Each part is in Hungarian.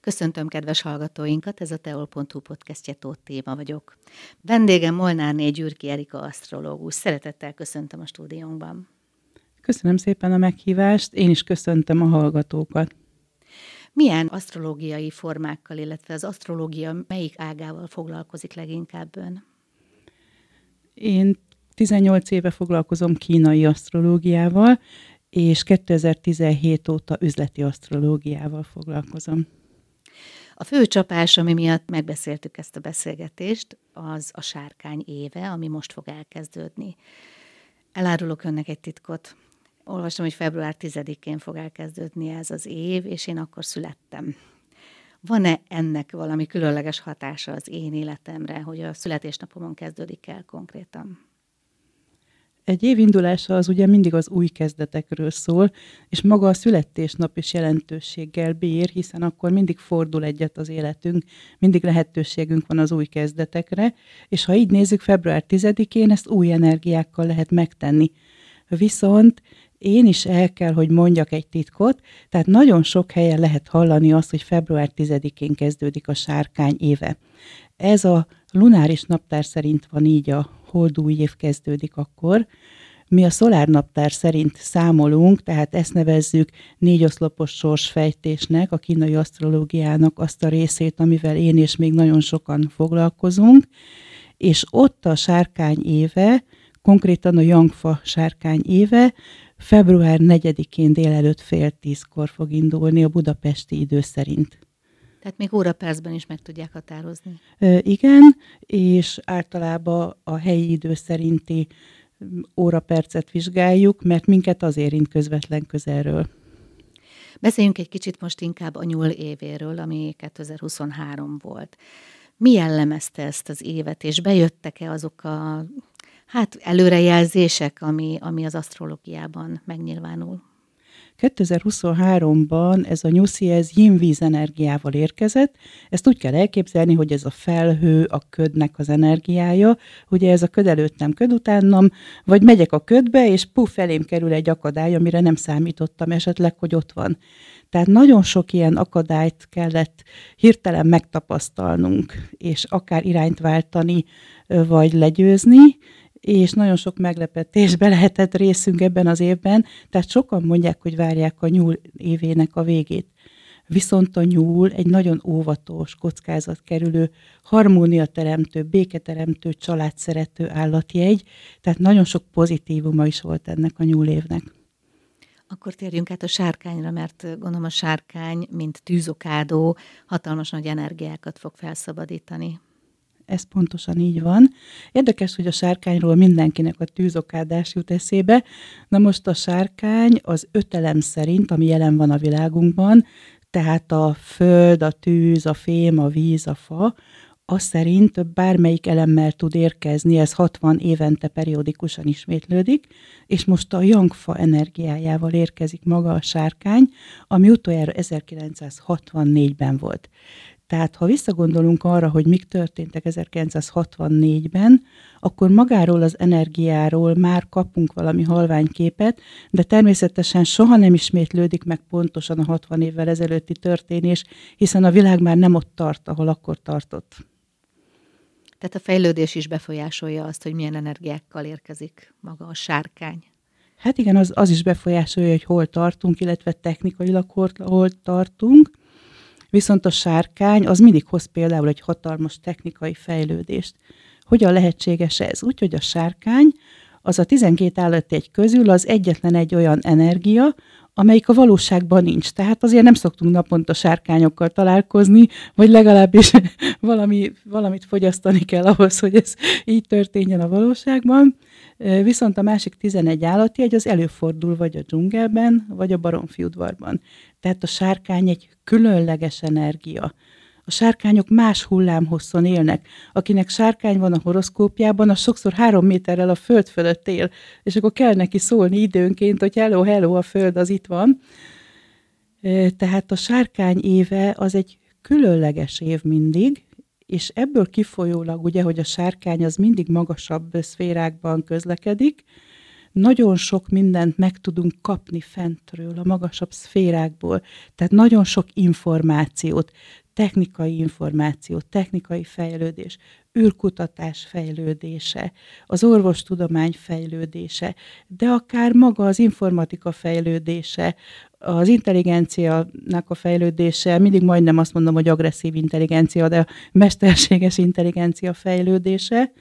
Köszöntöm kedves hallgatóinkat, ez a TEOL.hu podcastje, Tóth Éva vagyok. Vendégem Molnárné Gyürki Erika asztrológus. Szeretettel köszöntöm a stúdiónkban. Köszönöm szépen a meghívást, én is köszöntöm a hallgatókat. Milyen asztrológiai formákkal, illetve az asztrológia melyik ágával foglalkozik leginkább ön? Én 18 éve foglalkozom kínai asztrológiával, és 2017 óta üzleti asztrológiával foglalkozom. A fő csapás, ami miatt megbeszéltük ezt a beszélgetést, az a sárkány éve, ami most fog elkezdődni. Elárulok önnek egy titkot. Olvastam, hogy február 10-én fog elkezdődni ez az év, és én akkor születtem. Van-e ennek valami különleges hatása az én életemre, hogy a születésnapomon kezdődik el konkrétan? Egy év indulása az ugye mindig az új kezdetekről szól, és maga a születésnap is jelentőséggel bír, hiszen akkor mindig fordul egyet az életünk, mindig lehetőségünk van az új kezdetekre, és ha így nézzük, február 10-én ezt új energiákkal lehet megtenni. Viszont én is el kell, hogy mondjak egy titkot, tehát nagyon sok helyen lehet hallani azt, hogy február 10-én kezdődik a sárkány éve. Ez a lunáris naptár szerint van így, a holdúj év kezdődik akkor. Mi a szolárnaptár szerint számolunk, tehát ezt nevezzük négyoszlopos sorsfejtésnek, a kínai asztrológiának azt a részét, amivel én és még nagyon sokan foglalkozunk, és ott a sárkány éve, konkrétan a Jangfa sárkány éve február 4-én délelőtt 9:30-kor fog indulni a budapesti idő szerint. Tehát még órapercben is meg tudják határozni. Igen, és általában a helyi idő szerinti órapercet vizsgáljuk, mert minket az érint közvetlen közelről. Beszéljünk egy kicsit most inkább a nyúl évéről, ami 2023 volt. Mi jellemezte ezt az évet, és bejöttek-e azok a előrejelzések, ami az asztrológiában megnyilvánul? 2023-ban ez a nyuszi, ez yin-víz energiával érkezett. Ezt úgy kell elképzelni, hogy ez a felhő, a ködnek az energiája. Ugye ez a köd előttem, köd utánam, vagy megyek a ködbe, és puf, elém kerül egy akadály, amire nem számítottam esetleg, hogy ott van. Tehát nagyon sok ilyen akadályt kellett hirtelen megtapasztalnunk, és akár irányt váltani, vagy legyőzni, és nagyon sok meglepetésbe lehetett részünk ebben az évben, tehát sokan mondják, hogy várják a nyúl évének a végét. Viszont a nyúl egy nagyon óvatos, kockázatkerülő, harmóniateremtő, béketeremtő, családszerető állatjegy, tehát nagyon sok pozitívuma is volt ennek a nyúl évnek. Akkor térjünk át a sárkányra, mert gondolom a sárkány, mint tűzokádó, hatalmas nagy energiákat fog felszabadítani. Ez pontosan így van. Érdekes, hogy a sárkányról mindenkinek a tűzokádás jut eszébe. Na most a sárkány az ötelem szerint, ami jelen van a világunkban, tehát a föld, a tűz, a fém, a víz, a fa, az szerint bármelyik elemmel tud érkezni, ez 60 évente periódikusan ismétlődik, és most a jangfa energiájával érkezik maga a sárkány, ami utoljára 1964-ben volt. Tehát, ha visszagondolunk arra, hogy mik történtek 1964-ben, akkor magáról az energiáról már kapunk valami halványképet, de természetesen soha nem ismétlődik meg pontosan a 60 évvel ezelőtti történés, hiszen a világ már nem ott tart, ahol akkor tartott. Tehát a fejlődés is befolyásolja azt, hogy milyen energiákkal érkezik maga a sárkány. Hát igen, az is befolyásolja, hogy hol tartunk, illetve technikailag hol tartunk. Viszont a sárkány az mindig hoz például egy hatalmas technikai fejlődést. Hogyan lehetséges ez? Úgyhogy a sárkány az a 12 állatjegy közül az egyetlen egy olyan energia, amelyik a valóságban nincs. Tehát azért nem szoktunk naponta sárkányokkal találkozni, vagy legalábbis valamit fogyasztani kell ahhoz, hogy ez így történjen a valóságban. Viszont a másik 11 állatjegy az előfordul vagy a dzsungelben, vagy a baromfiudvarban. Tehát a sárkány egy különleges energia. A sárkányok más hullámhosszon élnek. Akinek sárkány van a horoszkópjában, az sokszor 3 méterrel a föld fölött él, és akkor kell neki szólni időnként, hogy hello, hello, a föld az itt van. Tehát a sárkány éve az egy különleges év mindig, és ebből kifolyólag ugye, hogy a sárkány az mindig magasabb szférákban közlekedik, nagyon sok mindent meg tudunk kapni fentről, a magasabb szférákból. Tehát nagyon sok információt, technikai információ, technikai fejlődés, űrkutatás fejlődése, az orvostudomány fejlődése, de akár maga az informatika fejlődése, az intelligenciának a fejlődése, mindig majdnem azt mondom, hogy agresszív intelligencia, de a mesterséges intelligencia fejlődése,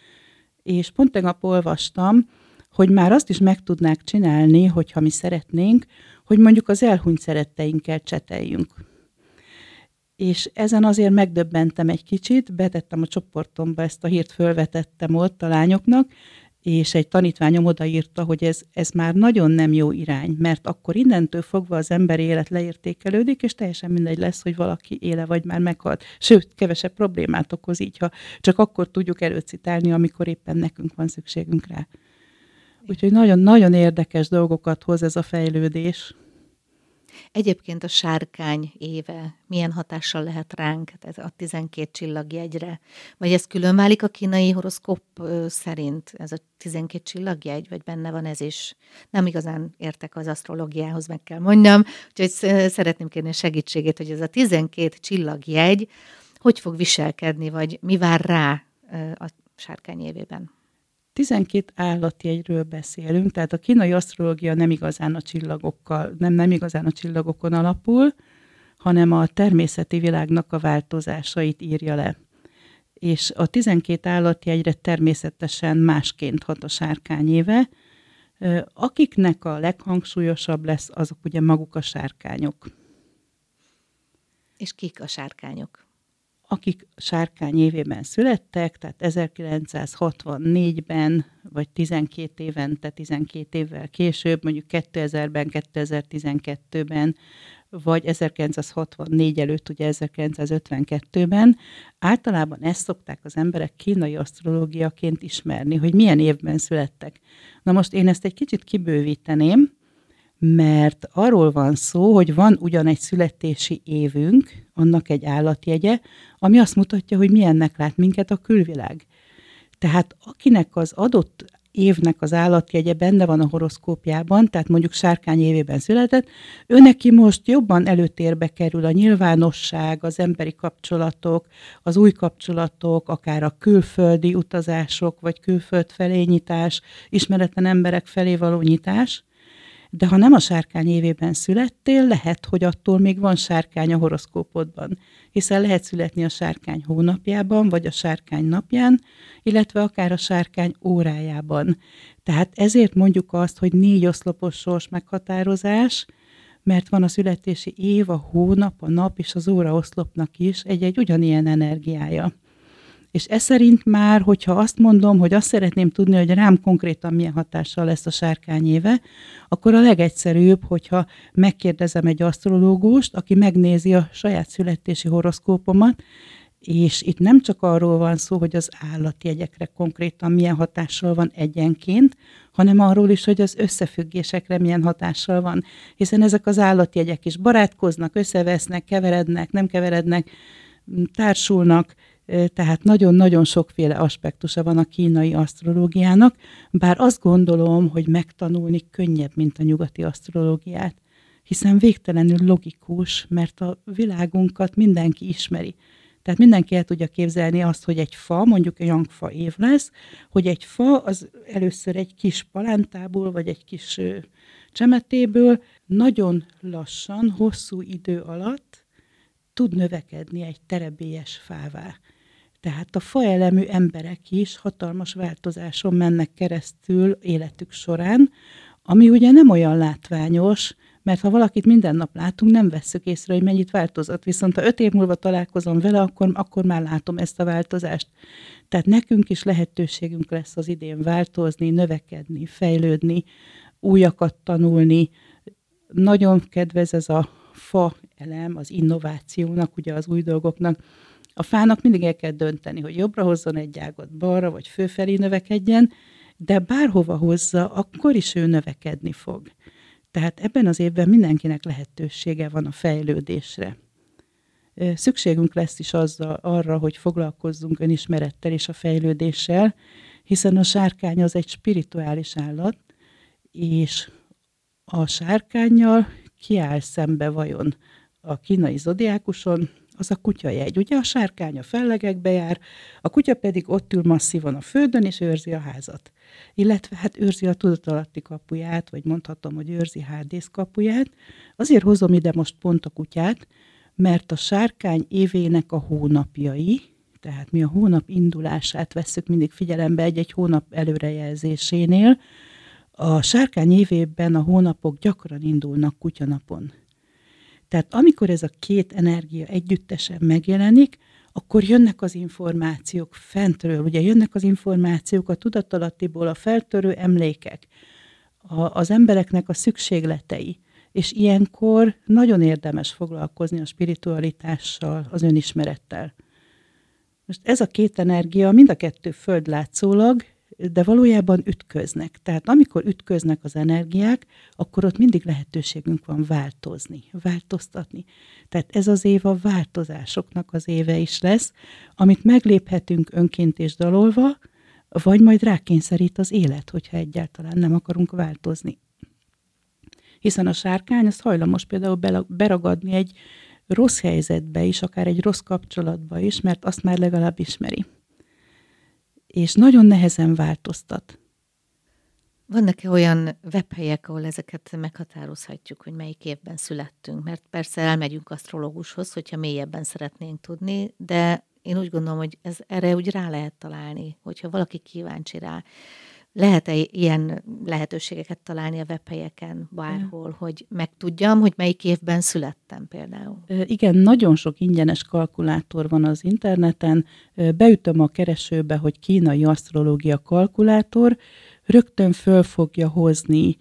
és pont tegnap olvastam, hogy már azt is meg tudnák csinálni, hogyha mi szeretnénk, hogy mondjuk az elhunyt szeretteinkkel cseteljünk. És ezen azért megdöbbentem egy kicsit, betettem a csoportomba, ezt a hírt fölvetettem ott a lányoknak, és egy tanítványom odaírta, hogy ez már nagyon nem jó irány, mert akkor innentől fogva az emberi élet leértékelődik, és teljesen mindegy lesz, hogy valaki éle vagy már meghalt. Sőt, kevesebb problémát okoz így, ha csak akkor tudjuk előcitálni, amikor éppen nekünk van szükségünk rá. Úgyhogy nagyon-nagyon érdekes dolgokat hoz ez a fejlődés. Egyébként a Sárkány éve milyen hatással lehet ránk, ez a 12 csillagjegyre? Vagy ez külön válik a kínai horoszkóp szerint, ez a 12 csillagjegy, vagy benne van ez is? Nem igazán értek az asztrológiához, meg kell mondjam, úgyhogy szeretném kérni a segítségét, hogy ez a 12 csillagjegy hogy fog viselkedni, vagy mi vár rá a Sárkány évében? 12 állatjegyről beszélünk, tehát a kínai asztrológia nem igazán a csillagokkal, nem igazán a csillagokon alapul, hanem a természeti világnak a változásait írja le. És a 12 állatjegyre természetesen másként hat a sárkányéve. Akiknek a leghangsúlyosabb lesz, azok ugye maguk a sárkányok. És kik a sárkányok? Akik sárkány évében születtek, tehát 1964-ben, vagy 12 évente, 12 évvel később, mondjuk 2000-ben, 2012-ben, vagy 1964 előtt, ugye 1952-ben, általában ezt szokták az emberek kínai asztrológiaként ismerni, hogy milyen évben születtek. Na most én ezt egy kicsit kibővíteném, mert arról van szó, hogy van ugyan egy születési évünk, annak egy állatjegye, ami azt mutatja, hogy milyennek lát minket a külvilág. Tehát akinek az adott évnek az állatjegye benne van a horoszkópjában, tehát mondjuk sárkány évében született, őneki most jobban előtérbe kerül a nyilvánosság, az emberi kapcsolatok, az új kapcsolatok, akár a külföldi utazások, vagy külföld felé nyitás, ismeretlen emberek felé való nyitás. De ha nem a sárkány évében születtél, lehet, hogy attól még van sárkány a horoszkópodban, hiszen lehet születni a sárkány hónapjában, vagy a sárkány napján, illetve akár a sárkány órájában. Tehát ezért mondjuk azt, hogy 4 oszlopos sors meghatározás, mert van a születési év, a hónap, a nap és az óra oszlopnak is egy-egy ugyanilyen energiája. És ez szerint már, hogyha azt mondom, hogy azt szeretném tudni, hogy rám konkrétan milyen hatással lesz a sárkány éve, akkor a legegyszerűbb, hogyha megkérdezem egy asztrológust, aki megnézi a saját születési horoszkópomat, és itt nem csak arról van szó, hogy az állatjegyekre konkrétan milyen hatással van egyenként, hanem arról is, hogy az összefüggésekre milyen hatással van. Hiszen ezek az állatjegyek is barátkoznak, összevesznek, keverednek, nem keverednek, társulnak, tehát nagyon-nagyon sokféle aspektusa van a kínai asztrológiának, bár azt gondolom, hogy megtanulni könnyebb, mint a nyugati asztrológiát, hiszen végtelenül logikus, mert a világunkat mindenki ismeri. Tehát mindenki el tudja képzelni azt, hogy egy fa, mondjuk olyan fa év lesz, hogy egy fa az először egy kis palántából, vagy egy kis csemetéből nagyon lassan, hosszú idő alatt tud növekedni egy terebélyes fává. Tehát a faelemű emberek is hatalmas változáson mennek keresztül életük során, ami ugye nem olyan látványos, mert ha valakit minden nap látunk, nem vesszük észre, hogy mennyit változott. Viszont ha 5 év múlva találkozom vele, akkor már látom ezt a változást. Tehát nekünk is lehetőségünk lesz az idén változni, növekedni, fejlődni, újakat tanulni. Nagyon kedvez ez a fa elem az innovációnak, ugye az új dolgoknak. A fának mindig el kell dönteni, hogy jobbra hozzon egy ágat, balra vagy fölfelé növekedjen, de bárhova hozza, akkor is ő növekedni fog. Tehát ebben az évben mindenkinek lehetősége van a fejlődésre. Szükségünk lesz is arra, hogy foglalkozzunk önismerettel és a fejlődéssel, hiszen a sárkány az egy spirituális állat, és a sárkánnyal kiáll szembe vajon a kínai zodiákuson, az a kutyajegy. Ugye a sárkány a fellegekbe jár, a kutya pedig ott ül masszívan a földön, és őrzi a házat. Illetve hát őrzi a tudatalatti kapuját, vagy mondhatom, hogy őrzi Hádész kapuját. Azért hozom ide most pont a kutyát, mert a sárkány évének a hónapjai, tehát mi a hónap indulását vesszük mindig figyelembe egy-egy hónap előrejelzésénél, a sárkány évében a hónapok gyakran indulnak kutyanapon. Tehát amikor ez a két energia együttesen megjelenik, akkor jönnek az információk fentről, ugye jönnek az információk a tudatalattiból, a feltörő emlékek, az embereknek a szükségletei, és ilyenkor nagyon érdemes foglalkozni a spiritualitással, az önismerettel. Most ez a két energia, mind a kettő föld látszólag, de valójában ütköznek. Tehát amikor ütköznek az energiák, akkor ott mindig lehetőségünk van változni, változtatni. Tehát ez az év a változásoknak az éve is lesz, amit megléphetünk önként és dalolva, vagy majd rákényszerít az élet, hogyha egyáltalán nem akarunk változni. Hiszen a sárkány az hajlamos például beragadni egy rossz helyzetbe is, akár egy rossz kapcsolatba is, mert azt már legalább ismeri. És nagyon nehezen változtat. Vannak-e olyan webhelyek, ahol ezeket meghatározhatjuk, hogy melyik évben születtünk? Mert persze elmegyünk asztrológushoz, hogyha mélyebben szeretnénk tudni, de én úgy gondolom, hogy ez erre úgy rá lehet találni, hogyha valaki kíváncsi rá. Lehet-e ilyen lehetőségeket találni a webhelyeken bárhol, hogy megtudjam, hogy melyik évben születtem például? Igen, nagyon sok ingyenes kalkulátor van az interneten. Beütöm a keresőbe, hogy kínai asztrológia kalkulátor, rögtön föl fogja hozni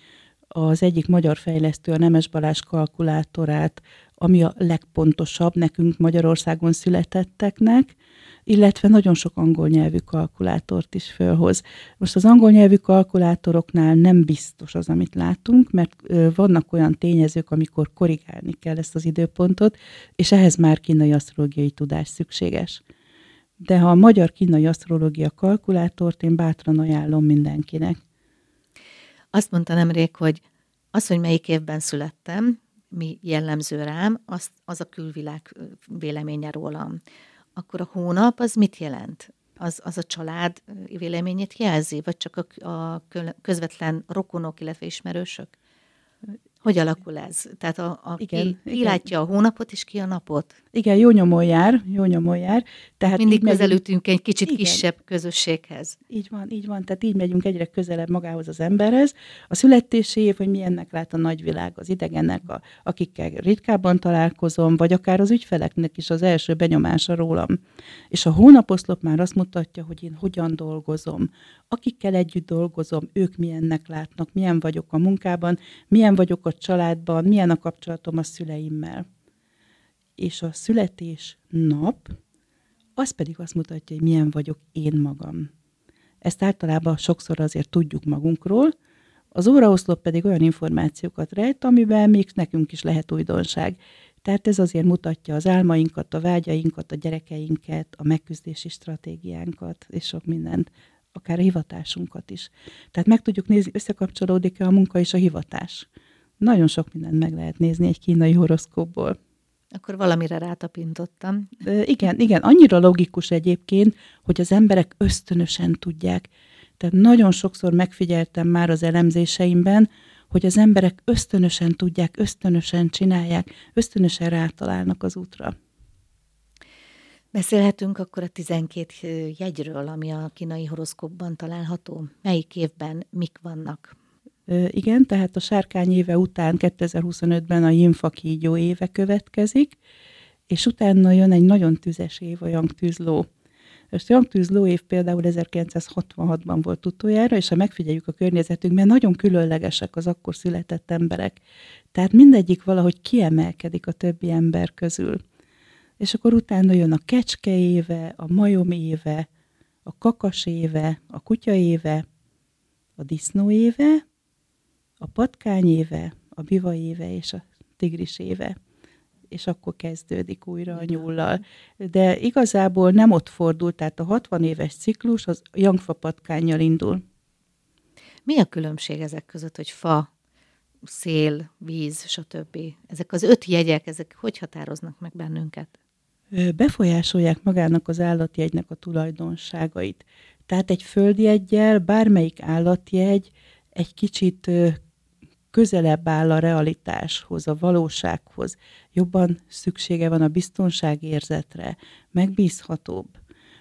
az egyik magyar fejlesztő, a Nemes Balázs kalkulátorát, ami a legpontosabb nekünk Magyarországon születetteknek, illetve nagyon sok angol nyelvű kalkulátort is fölhoz. Most az angol nyelvű kalkulátoroknál nem biztos az, amit látunk, mert vannak olyan tényezők, amikor korrigálni kell ezt az időpontot, és ehhez már kínai asztrológiai tudás szükséges. De ha a magyar-kínai asztrológia kalkulátort én bátran ajánlom mindenkinek. Azt mondta nemrég, hogy az, hogy melyik évben születtem, mi jellemző rám, az a külvilág véleménye rólam. Akkor a hónap az mit jelent? Az a család véleményét jelzi, vagy csak a közvetlen rokonok, illetve ismerősök? Hogy alakul ez? Tehát ki látja a hónapot, és ki a napot? Igen, jó nyomon jár. Tehát mindig közelítünk egy kicsit kisebb közösséghez. Így van, tehát így megyünk egyre közelebb magához az emberhez. A születési év, hogy milyennek lát a nagyvilág, az idegennek, akikkel ritkábban találkozom, vagy akár az ügyfeleknek is az első benyomása rólam. És a hónaposzlop már azt mutatja, hogy én hogyan dolgozom. Akikkel együtt dolgozom, ők milyennek látnak, milyen vagyok a munkában, milyen vagyok a családban, milyen a kapcsolatom a szüleimmel. És a születés nap, az pedig azt mutatja, hogy milyen vagyok én magam. Ezt általában sokszor azért tudjuk magunkról, az óraoszlop pedig olyan információkat rejt, amiben még nekünk is lehet újdonság. Tehát ez azért mutatja az álmainkat, a vágyainkat, a gyerekeinket, a megküzdési stratégiánkat, és sok mindent, akár a hivatásunkat is. Tehát meg tudjuk nézni, összekapcsolódik-e a munka és a hivatás. Nagyon sok mindent meg lehet nézni egy kínai horoszkópból. Akkor valamire rátapintottam. Igen, annyira logikus egyébként, hogy az emberek ösztönösen tudják. Tehát nagyon sokszor megfigyeltem már az elemzéseimben, hogy az emberek ösztönösen tudják, ösztönösen csinálják, ösztönösen rátalálnak az útra. Beszélhetünk akkor a 12 jegyről, ami a kínai horoszkópban található. Melyik évben mik vannak? Igen, tehát a sárkány éve után 2025-ben a Yin-fa kígyó éve következik, és utána jön egy nagyon tüzes év, a Yang-tűz-ló. A Yang-tűz-ló év például 1966-ban volt utoljára, és ha megfigyeljük a környezetünkben, nagyon különlegesek az akkor született emberek. Tehát mindegyik valahogy kiemelkedik a többi ember közül. És akkor utána jön a kecske éve, a majom éve, a kakas éve, a kutya éve, a disznó éve, a patkány éve, a biva éve és a tigris éve. És akkor kezdődik újra a nyúllal. De igazából nem ott fordul, tehát a 60 éves ciklus az Yang-fa patkánnyal indul. Mi a különbség ezek között, hogy fa, szél, víz, stb.? Ezek az 5 jegyek, ezek hogy határoznak meg bennünket? Befolyásolják magának az állatjegynek a tulajdonságait. Tehát egy földjeggyel bármelyik állatjegy egy kicsit közelebb áll a realitáshoz, a valósághoz. Jobban szüksége van a biztonságérzetre, megbízhatóbb.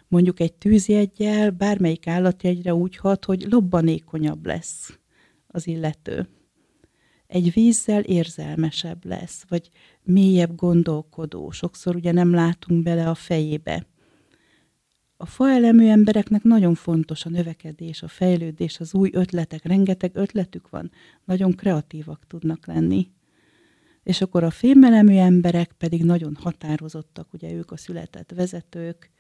Mondjuk egy tűzjeggyel bármelyik állatjegyre úgy hat, hogy lobbanékonyabb lesz az illető. Egy vízzel érzelmesebb lesz, vagy mélyebb gondolkodó. Sokszor ugye nem látunk bele a fejébe. A faelemű embereknek nagyon fontos a növekedés, a fejlődés, az új ötletek. Rengeteg ötletük van, nagyon kreatívak tudnak lenni. És akkor a fémelemű emberek pedig nagyon határozottak, ugye ők a született vezetők,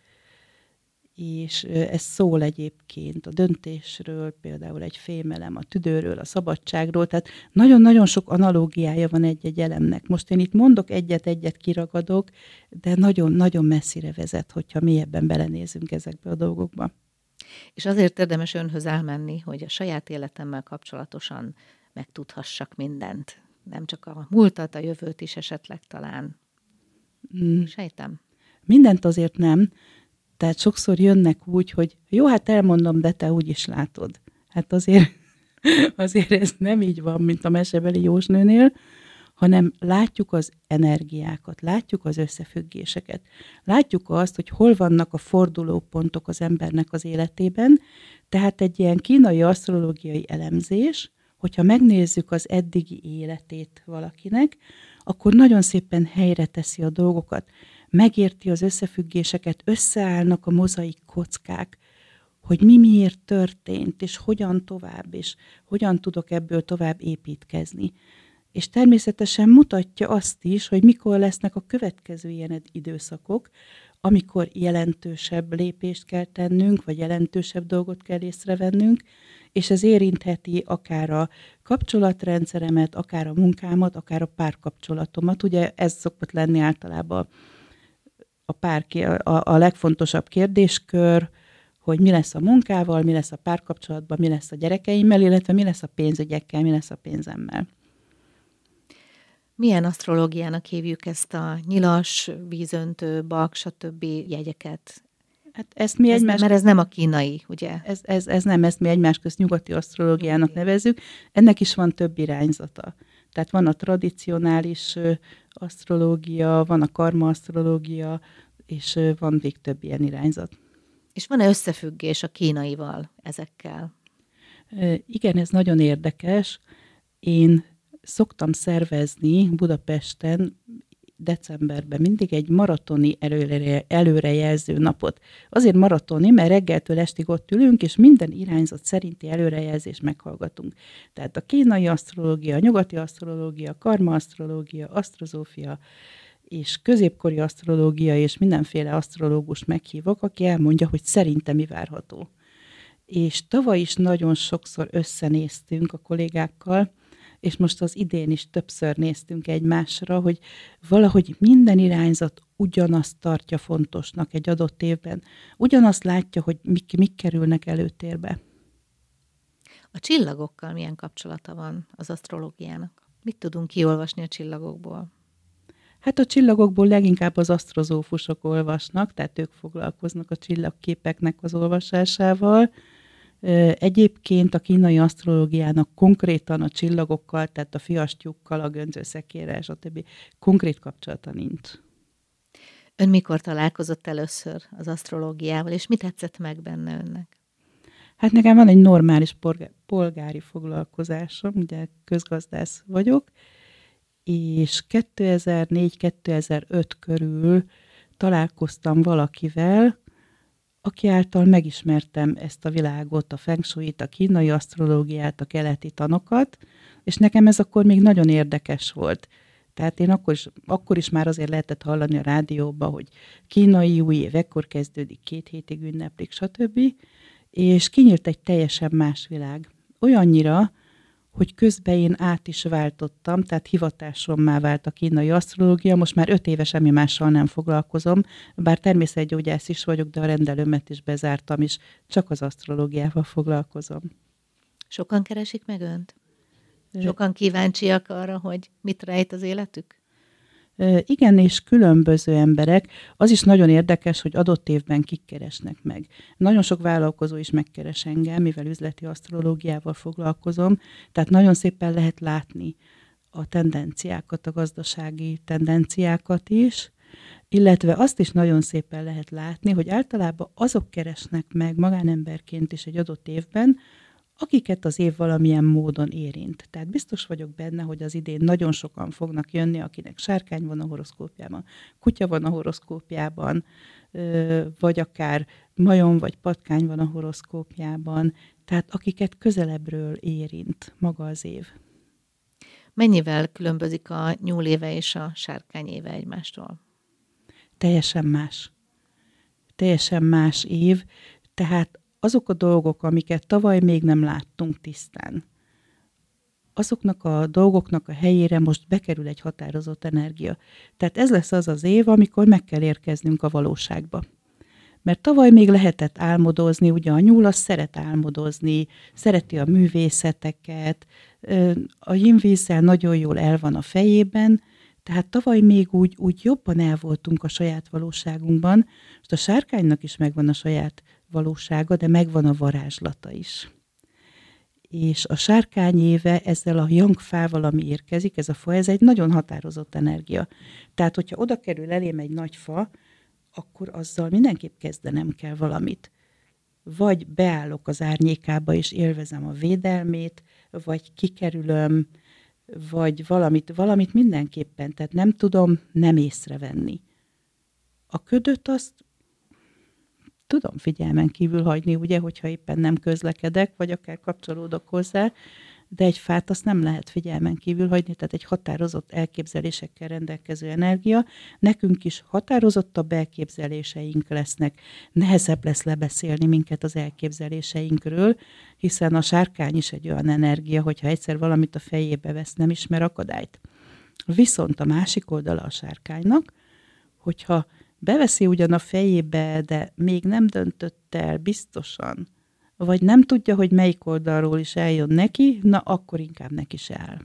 és ez szól egyébként a döntésről, például egy fémelem, a tüdőről, a szabadságról, tehát nagyon-nagyon sok analógiája van egy-egy elemnek. Most én itt mondok egyet-egyet kiragadok, de nagyon-nagyon messzire vezet, hogyha mélyebben belenézünk ezekbe a dolgokba. És azért érdemes önhöz elmenni, hogy a saját életemmel kapcsolatosan megtudhassak mindent. Nem csak a múltat, a jövőt is esetleg talán. Sejtem. Mindent azért nem. Tehát sokszor jönnek úgy, hogy jó, hát elmondom, de te úgy is látod. Hát azért ez nem így van, mint a mesebeli jósnőnél, hanem látjuk az energiákat, látjuk az összefüggéseket. Látjuk azt, hogy hol vannak a fordulópontok az embernek az életében. Tehát egy ilyen kínai asztrológiai elemzés, hogyha megnézzük az eddigi életét valakinek, akkor nagyon szépen helyre teszi a dolgokat. Megérti az összefüggéseket, összeállnak a mozaik kockák, hogy mi miért történt, és hogyan tovább, és hogyan tudok ebből tovább építkezni. És természetesen mutatja azt is, hogy mikor lesznek a következő ilyen időszakok, amikor jelentősebb lépést kell tennünk, vagy jelentősebb dolgot kell észrevennünk, és ez érintheti akár a kapcsolatrendszeremet, akár a munkámat, akár a párkapcsolatomat. Ugye ez szokott lenni általában a legfontosabb kérdéskör, hogy mi lesz a munkával, mi lesz a párkapcsolatban, mi lesz a gyerekeimmel, illetve mi lesz a pénzügyekkel, mi lesz a pénzemmel. Milyen asztrológiának hívjuk ezt a nyilas, vízöntő, bak, stb. Jegyeket? Hát ezt mi egymás... Mert ez nem a kínai, ugye? Ez nem, ezt mi egymás közt nyugati asztrológiának nevezzük. Ennek is van több irányzata. Tehát van a tradicionális asztrológia, van a karma asztrológia, és van még több ilyen irányzat. És van-e összefüggés a kínaival ezekkel? Igen, ez nagyon érdekes. Én szoktam szervezni Budapesten decemberben mindig egy maratoni előrejelző napot. Azért maratoni, mert reggeltől estig ott ülünk, és minden irányzat szerinti előrejelzést meghallgatunk. Tehát a kínai asztrológia, a nyugati asztrológia, a karma asztrológia, asztrozófia és középkori asztrológia, és mindenféle asztrológust meghívok, aki elmondja, hogy szerinte mi várható. És tavaly is nagyon sokszor összenéztünk a kollégákkal, és most az idén is többször néztünk egymásra, hogy valahogy minden irányzat ugyanazt tartja fontosnak egy adott évben. Ugyanazt látja, hogy mik kerülnek előtérbe. A csillagokkal milyen kapcsolata van az asztrológiának? Mit tudunk kiolvasni a csillagokból? Hát a csillagokból leginkább az asztrozófusok olvasnak, tehát ők foglalkoznak a csillagképeknek az olvasásával. Egyébként a kínai asztrológiának konkrétan a csillagokkal, tehát a fiastyúkkal, a göncőszekérrel, stb. Konkrét kapcsolata nincs. Ön mikor találkozott először az asztrológiával, és mi tetszett meg benne önnek? Hát nekem van egy normális polgári foglalkozásom, ugye közgazdász vagyok, és 2004-2005 körül találkoztam valakivel, aki által megismertem ezt a világot, a feng shui-t, a kínai asztrológiát, a keleti tanokat, és nekem ez akkor még nagyon érdekes volt. Tehát én akkor is már azért lehetett hallani a rádióban, hogy kínai új év, ekkor kezdődik, 2 hétig ünneplik, stb. És kinyílt egy teljesen más világ. Olyannyira, hogy közben én át is váltottam, tehát hivatásommá vált a kínai asztrológia, most már 5 éve semmi mással nem foglalkozom, bár természetgyógyász is vagyok, de a rendelőmet is bezártam, és csak az asztrológiával foglalkozom. Sokan keresik meg önt? Sokan kíváncsiak arra, hogy mit rejt az életük? Igen, és különböző emberek. Az is nagyon érdekes, hogy adott évben kik keresnek meg. Nagyon sok vállalkozó is megkeres engem, mivel üzleti asztrológiával foglalkozom, tehát nagyon szépen lehet látni a tendenciákat, a gazdasági tendenciákat is, illetve azt is nagyon szépen lehet látni, hogy általában azok keresnek meg magánemberként is egy adott évben, akiket az év valamilyen módon érint. Tehát biztos vagyok benne, hogy az idén nagyon sokan fognak jönni, akinek sárkány van a horoszkópjában, kutya van a horoszkópjában, vagy akár majom vagy patkány van a horoszkópjában, tehát akiket közelebbről érint maga az év. Mennyivel különbözik a nyúléve és a sárkány éve egymástól? Teljesen más. Teljesen más év, tehát azok a dolgok, amiket tavaly még nem láttunk tisztán, azoknak a dolgoknak a helyére most bekerül egy határozott energia. Tehát ez lesz az az év, amikor meg kell érkeznünk a valóságba. Mert tavaly még lehetett álmodozni, ugye a nyúl az szeret álmodozni, szereti a művészeteket, a yin-vízzel nagyon jól el van a fejében, tehát tavaly még úgy jobban el voltunk a saját valóságunkban, most a sárkánynak is megvan a saját valósága, de megvan a varázslata is. És a sárkány éve ezzel a jangfával, ami érkezik, ez a fa, ez egy nagyon határozott energia. Tehát, hogyha oda kerül elém egy nagy fa, akkor azzal mindenképp kezdenem kell valamit. Vagy beállok az árnyékába, és élvezem a védelmét, vagy kikerülöm, vagy valamit mindenképpen, tehát nem tudom nem észrevenni. A ködöt azt tudom figyelmen kívül hagyni, ugye, hogyha éppen nem közlekedek, vagy akár kapcsolódok hozzá, de egy fát azt nem lehet figyelmen kívül hagyni, tehát egy határozott elképzelésekkel rendelkező energia. Nekünk is határozottabb elképzeléseink lesznek. Nehezebb lesz lebeszélni minket az elképzeléseinkről, hiszen a sárkány is egy olyan energia, hogyha egyszer valamit a fejébe vesz, nem ismer akadályt. Viszont a másik oldala a sárkánynak, hogyha beveszi ugyan a fejébe, de még nem döntött el biztosan, vagy nem tudja, hogy melyik oldalról is eljön neki, na akkor inkább neki se áll.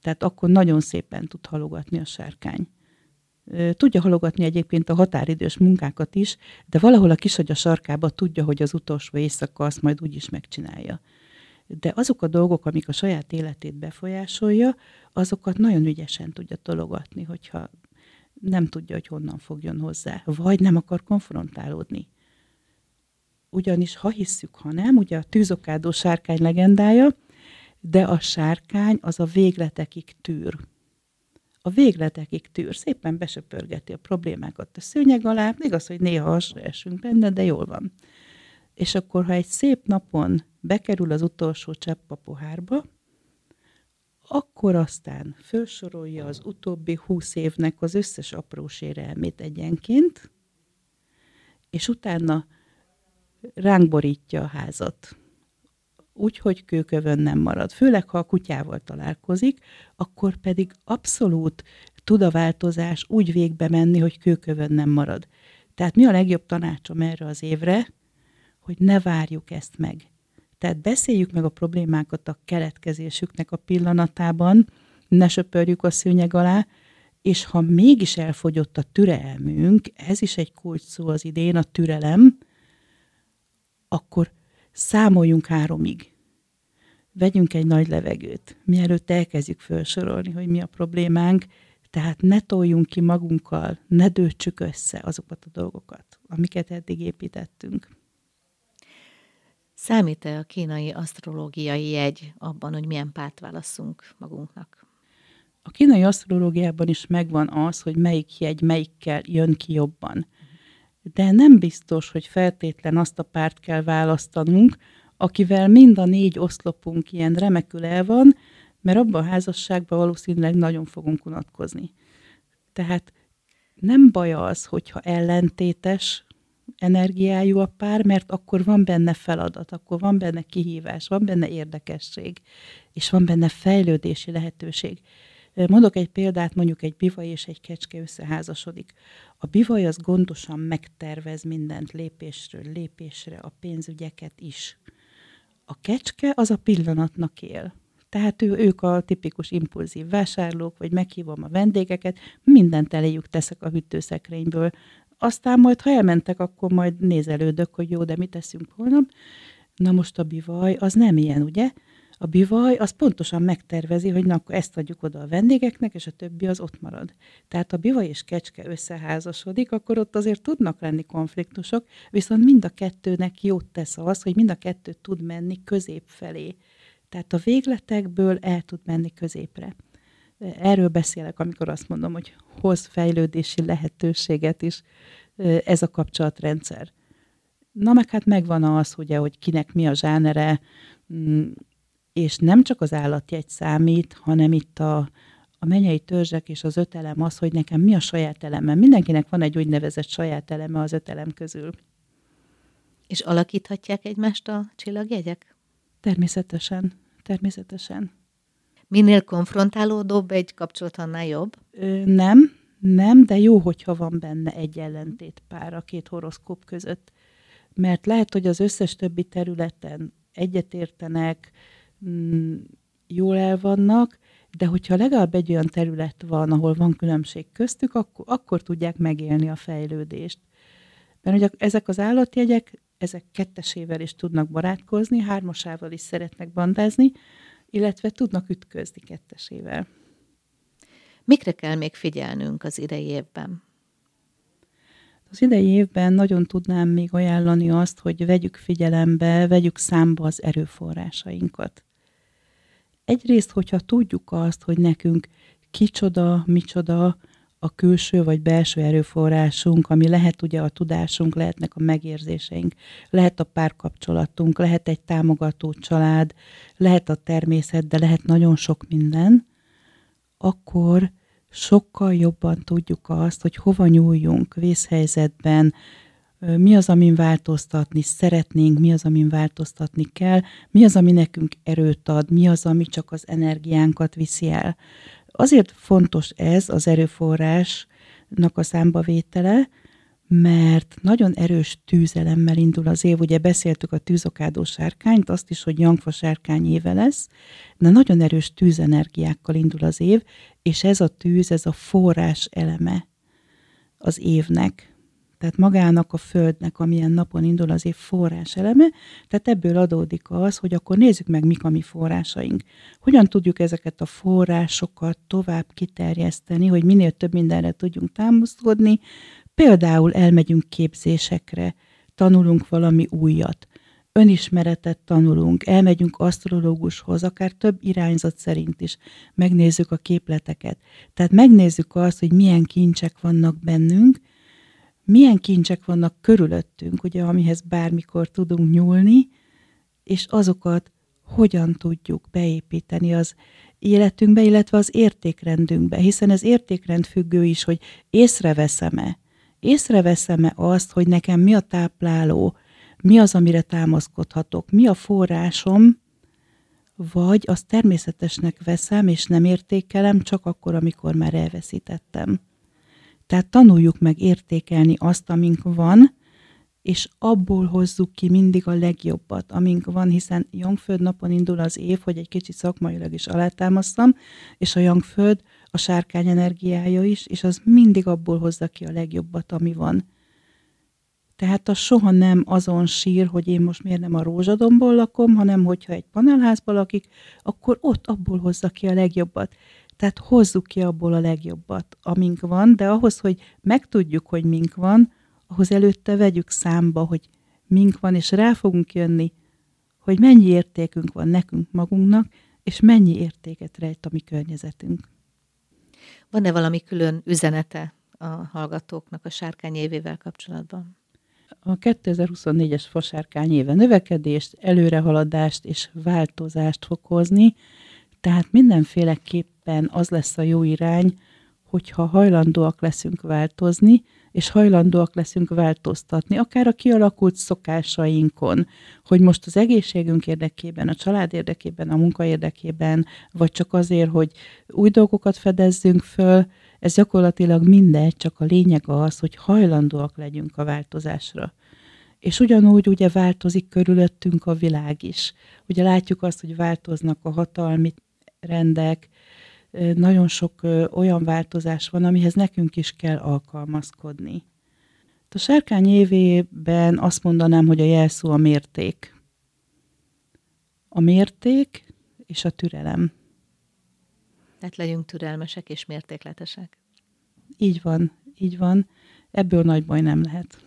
Tehát akkor nagyon szépen tud halogatni a sárkány. Tudja halogatni egyébként a határidős munkákat is, de valahol a kisagya sarkába tudja, hogy az utolsó éjszaka azt majd úgyis megcsinálja. De azok a dolgok, amik a saját életét befolyásolja, azokat nagyon ügyesen tudja tologatni, hogyha nem tudja, hogy honnan fogjon hozzá, vagy nem akar konfrontálódni. Ugyanis ha hisszük, ha nem, ugye a tűzokádó sárkány legendája, de a sárkány az a végletekig tűr. A végletekig tűr, szépen besöpörgeti a problémákat a szőnyeg alá, igaz, hogy néha hasra esünk benne, de jól van. És akkor, ha egy szép napon bekerül az utolsó csepp a pohárba, akkor aztán felsorolja az utóbbi 20 évnek az összes apró sérelmét egyenként, és utána ránk borítja a házat. Úgyhogy kőkövön nem marad. Főleg, ha a kutyával találkozik, akkor pedig abszolút tud a változás úgy végbe menni, hogy kőkövön nem marad. Tehát mi a legjobb tanácsom erre az évre? Hogy ne várjuk ezt meg. Tehát beszéljük meg a problémákat a keletkezésüknek a pillanatában, ne söpörjük a szőnyeg alá, és ha mégis elfogyott a türelmünk, ez is egy kulcs szó az idén, a türelem, akkor számoljunk 3-ig. Vegyünk egy nagy levegőt, mielőtt elkezdjük felsorolni, hogy mi a problémánk, tehát ne toljunk ki magunkkal, ne dőtsük össze azokat a dolgokat, amiket eddig építettünk. Számít-e a kínai asztrológiai jegy abban, hogy milyen párt válasszunk magunknak? A kínai asztrológiában is megvan az, hogy melyik jegy melyikkel jön ki jobban. De nem biztos, hogy feltétlen azt a párt kell választanunk, akivel mind a 4 oszlopunk ilyen remekül el van, mert abban a házasságban valószínűleg nagyon fogunk unatkozni. Tehát nem baj az, hogyha ellentétes energiájú a pár, mert akkor van benne feladat, akkor van benne kihívás, van benne érdekesség, és van benne fejlődési lehetőség. Mondok egy példát, mondjuk egy bivaj és egy kecske összeházasodik. A bivaj az gondosan megtervez mindent lépésről lépésre, a pénzügyeket is. A kecske az a pillanatnak él. Tehát ők a tipikus impulzív vásárlók, vagy meghívom a vendégeket, mindent eléjük teszek a hűtőszekrényből. Aztán majd, ha elmentek, akkor majd nézelődök, hogy jó, de mit teszünk holnap. Na most a bivaj, az nem ilyen, ugye? A bivaj, az pontosan megtervezi, hogy na, akkor ezt adjuk oda a vendégeknek, és a többi az ott marad. Tehát a bivaj és kecske összeházasodik, akkor ott azért tudnak lenni konfliktusok, viszont mind a kettőnek jót tesz az, hogy mind a kettő tud menni közép felé. Tehát a végletekből el tud menni középre. Erről beszélek, amikor azt mondom, hogy hoz fejlődési lehetőséget is ez a kapcsolatrendszer. Na meg hát megvan az, ugye, hogy kinek mi a zsánere, és nem csak az állatjegy számít, hanem itt a menyei törzsek és az ötelem az, hogy nekem mi a saját elemem. Mindenkinek van egy úgynevezett saját eleme az ötelem közül. És alakíthatják egymást a csillagjegyek? Természetesen, természetesen. Minél konfrontálódóbb egy kapcsolat, annál jobb? Nem, de jó, hogyha van benne egy ellentétpár a két horoszkóp között. Mert lehet, hogy az összes többi területen egyetértenek, jól el vannak, de hogyha legalább egy olyan terület van, ahol van különbség köztük, akkor tudják megélni a fejlődést. Mert ugye ezek az állatjegyek, ezek kettesével is tudnak barátkozni, hármasával is szeretnek bandázni, illetve tudnak ütközni kettesével. Mikre kell még figyelnünk az idei évben? Az idei évben nagyon tudnám még ajánlani azt, hogy vegyük figyelembe, vegyük számba az erőforrásainkat. Egyrészt, hogyha tudjuk azt, hogy nekünk kicsoda, micsoda a külső vagy belső erőforrásunk, ami lehet ugye a tudásunk, lehetnek a megérzéseink, lehet a párkapcsolatunk, lehet egy támogató család, lehet a természet, de lehet nagyon sok minden, akkor sokkal jobban tudjuk azt, hogy hova nyúljunk vészhelyzetben, mi az, amin változtatni szeretnénk, mi az, amin változtatni kell, mi az, ami nekünk erőt ad, mi az, ami csak az energiánkat viszi el. Azért fontos ez az erőforrásnak a számbavétele, mert nagyon erős tűzelemmel indul az év. Ugye beszéltük a tűzokádó sárkányt, azt is, hogy Jangfa sárkány éve lesz, de nagyon erős tűzenergiákkal indul az év, és ez a tűz, ez a forrás eleme az évnek. Tehát magának a Földnek, amilyen napon indul az év forrás eleme, tehát ebből adódik az, hogy akkor nézzük meg, mik a mi forrásaink. Hogyan tudjuk ezeket a forrásokat tovább kiterjeszteni, hogy minél több mindenre tudjunk támaszkodni. Például elmegyünk képzésekre, tanulunk valami újat, önismeretet tanulunk, elmegyünk asztrológushoz, akár több irányzat szerint is, megnézzük a képleteket. Tehát megnézzük azt, hogy milyen kincsek vannak bennünk, milyen kincsek vannak körülöttünk, ugye, amihez bármikor tudunk nyúlni, és azokat hogyan tudjuk beépíteni az életünkbe, illetve az értékrendünkbe, hiszen ez értékrend függő is, hogy észreveszem-e. Észreveszem-e azt, hogy nekem mi a tápláló, mi az, amire támaszkodhatok, mi a forrásom, vagy azt természetesnek veszem, és nem értékelem csak akkor, amikor már elveszítettem. Tehát tanuljuk meg értékelni azt, amink van, és abból hozzuk ki mindig a legjobbat, amink van, hiszen Jangföld napon indul az év, hogy egy kicsit szakmailag is alátámasztam, és a Jangföld a sárkány energiája is, és az mindig abból hozza ki a legjobbat, ami van. Tehát az soha nem azon sír, hogy én most miért nem a Rózsadomból lakom, hanem hogyha egy panelházban lakik, akkor ott abból hozza ki a legjobbat. Tehát hozzuk ki abból a legjobbat, amink van, de ahhoz, hogy megtudjuk, hogy mink van, ahhoz előtte vegyük számba, hogy mink van, és rá fogunk jönni, hogy mennyi értékünk van nekünk magunknak, és mennyi értéket rejt a mi környezetünk. Van-e valami külön üzenete a hallgatóknak a sárkány évével kapcsolatban? A 2024-es Fa Sárkány éve növekedést, előrehaladást és változást fog hozni, tehát mindenféleképpen az lesz a jó irány, hogyha hajlandóak leszünk változni, és hajlandóak leszünk változtatni, akár a kialakult szokásainkon, hogy most az egészségünk érdekében, a család érdekében, a munka érdekében, vagy csak azért, hogy új dolgokat fedezzünk föl, ez gyakorlatilag mindegy, csak a lényeg az, hogy hajlandóak legyünk a változásra. És ugyanúgy ugye változik körülöttünk a világ is. Ugye látjuk azt, hogy változnak a hatalmi rendek, nagyon sok olyan változás van, amihez nekünk is kell alkalmazkodni. A Sárkány évében azt mondanám, hogy a jelszó a mérték. A mérték és a türelem. Tehát legyünk türelmesek és mértékletesek. Így van, így van. Ebből nagy baj nem lehet.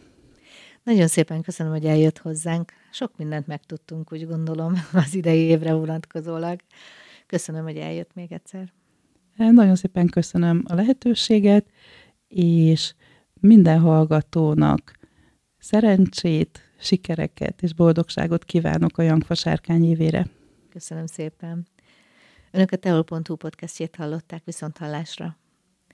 Nagyon szépen köszönöm, hogy eljött hozzánk. Sok mindent megtudtunk, úgy gondolom, az idei évre vonatkozólag. Köszönöm, hogy eljött még egyszer. Nagyon szépen köszönöm a lehetőséget, és minden hallgatónak szerencsét, sikereket és boldogságot kívánok a Fa Sárkány évére. Köszönöm szépen. Önök a teol.hu podcastjét hallották, viszont hallásra.